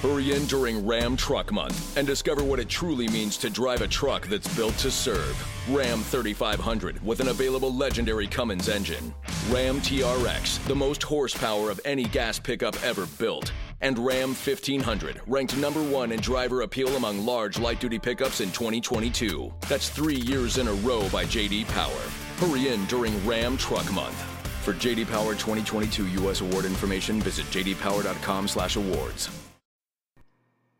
Hurry in during Ram Truck Month and discover what it truly means to drive a truck that's built to serve. Ram 3500 with an available legendary Cummins engine. Ram TRX, the most horsepower of any gas pickup ever built. And Ram 1500, ranked number one in driver appeal among large light-duty pickups in 2022. That's 3 years in a row by J.D. Power. Hurry in during Ram Truck Month. For J.D. Power 2022 U.S. award information, visit jdpower.com/awards.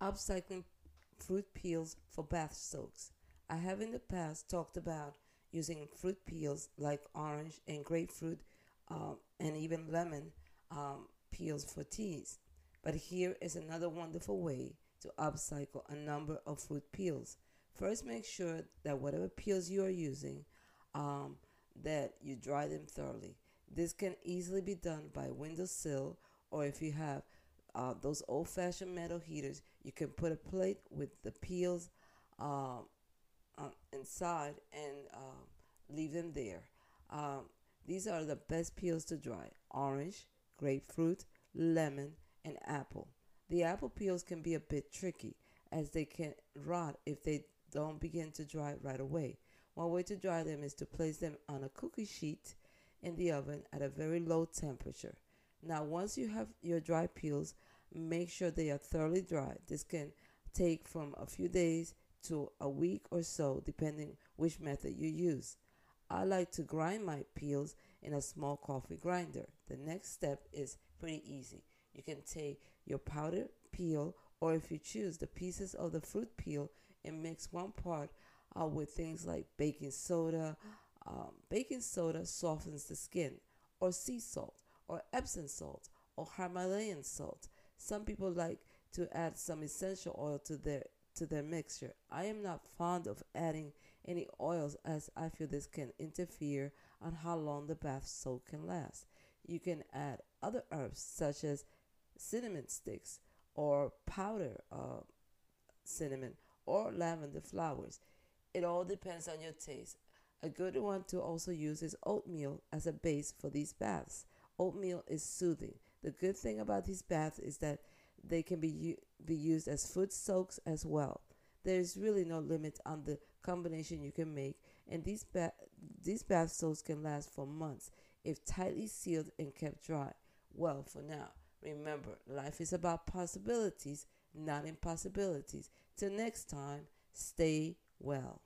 Upcycling fruit peels for bath soaks. I have in the past talked about using fruit peels like orange and grapefruit and even lemon peels for teas. But here is another wonderful way to upcycle a number of fruit peels. First, make sure that whatever peels you are using, that you dry them thoroughly. This can easily be done by windowsill, or if you have those old-fashioned metal heaters, you can put a plate with the peels inside and leave them there. These are the best peels to dry: orange, grapefruit, lemon, and apple. The apple peels can be a bit tricky as they can rot if they don't begin to dry right away. One way to dry them is to place them on a cookie sheet in the oven at a very low temperature. Now, once you have your dry peels, make sure they are thoroughly dry. This can take from a few days to a week or so, depending which method you use. I like to grind my peels in a small coffee grinder. The next step is pretty easy. You can take your powdered peel, or if you choose, the pieces of the fruit peel, and mix one part with things like baking soda. Baking soda softens the skin, or sea salt, or Epsom salt, or Himalayan salt. Some people like to add some essential oil to their mixture. I am not fond of adding any oils as I feel this can interfere on how long the bath soak can last. You can add other herbs such as cinnamon sticks or powder cinnamon or lavender flowers. It all depends on your taste. A good one to also use is oatmeal as a base for these baths. Oatmeal is soothing. The good thing about these baths is that they can be used as food soaks as well. There is really no limit on the combination you can make, and these bath soaks can last for months if tightly sealed and kept dry. Well, for now, remember, life is about possibilities, not impossibilities. Till next time, stay well.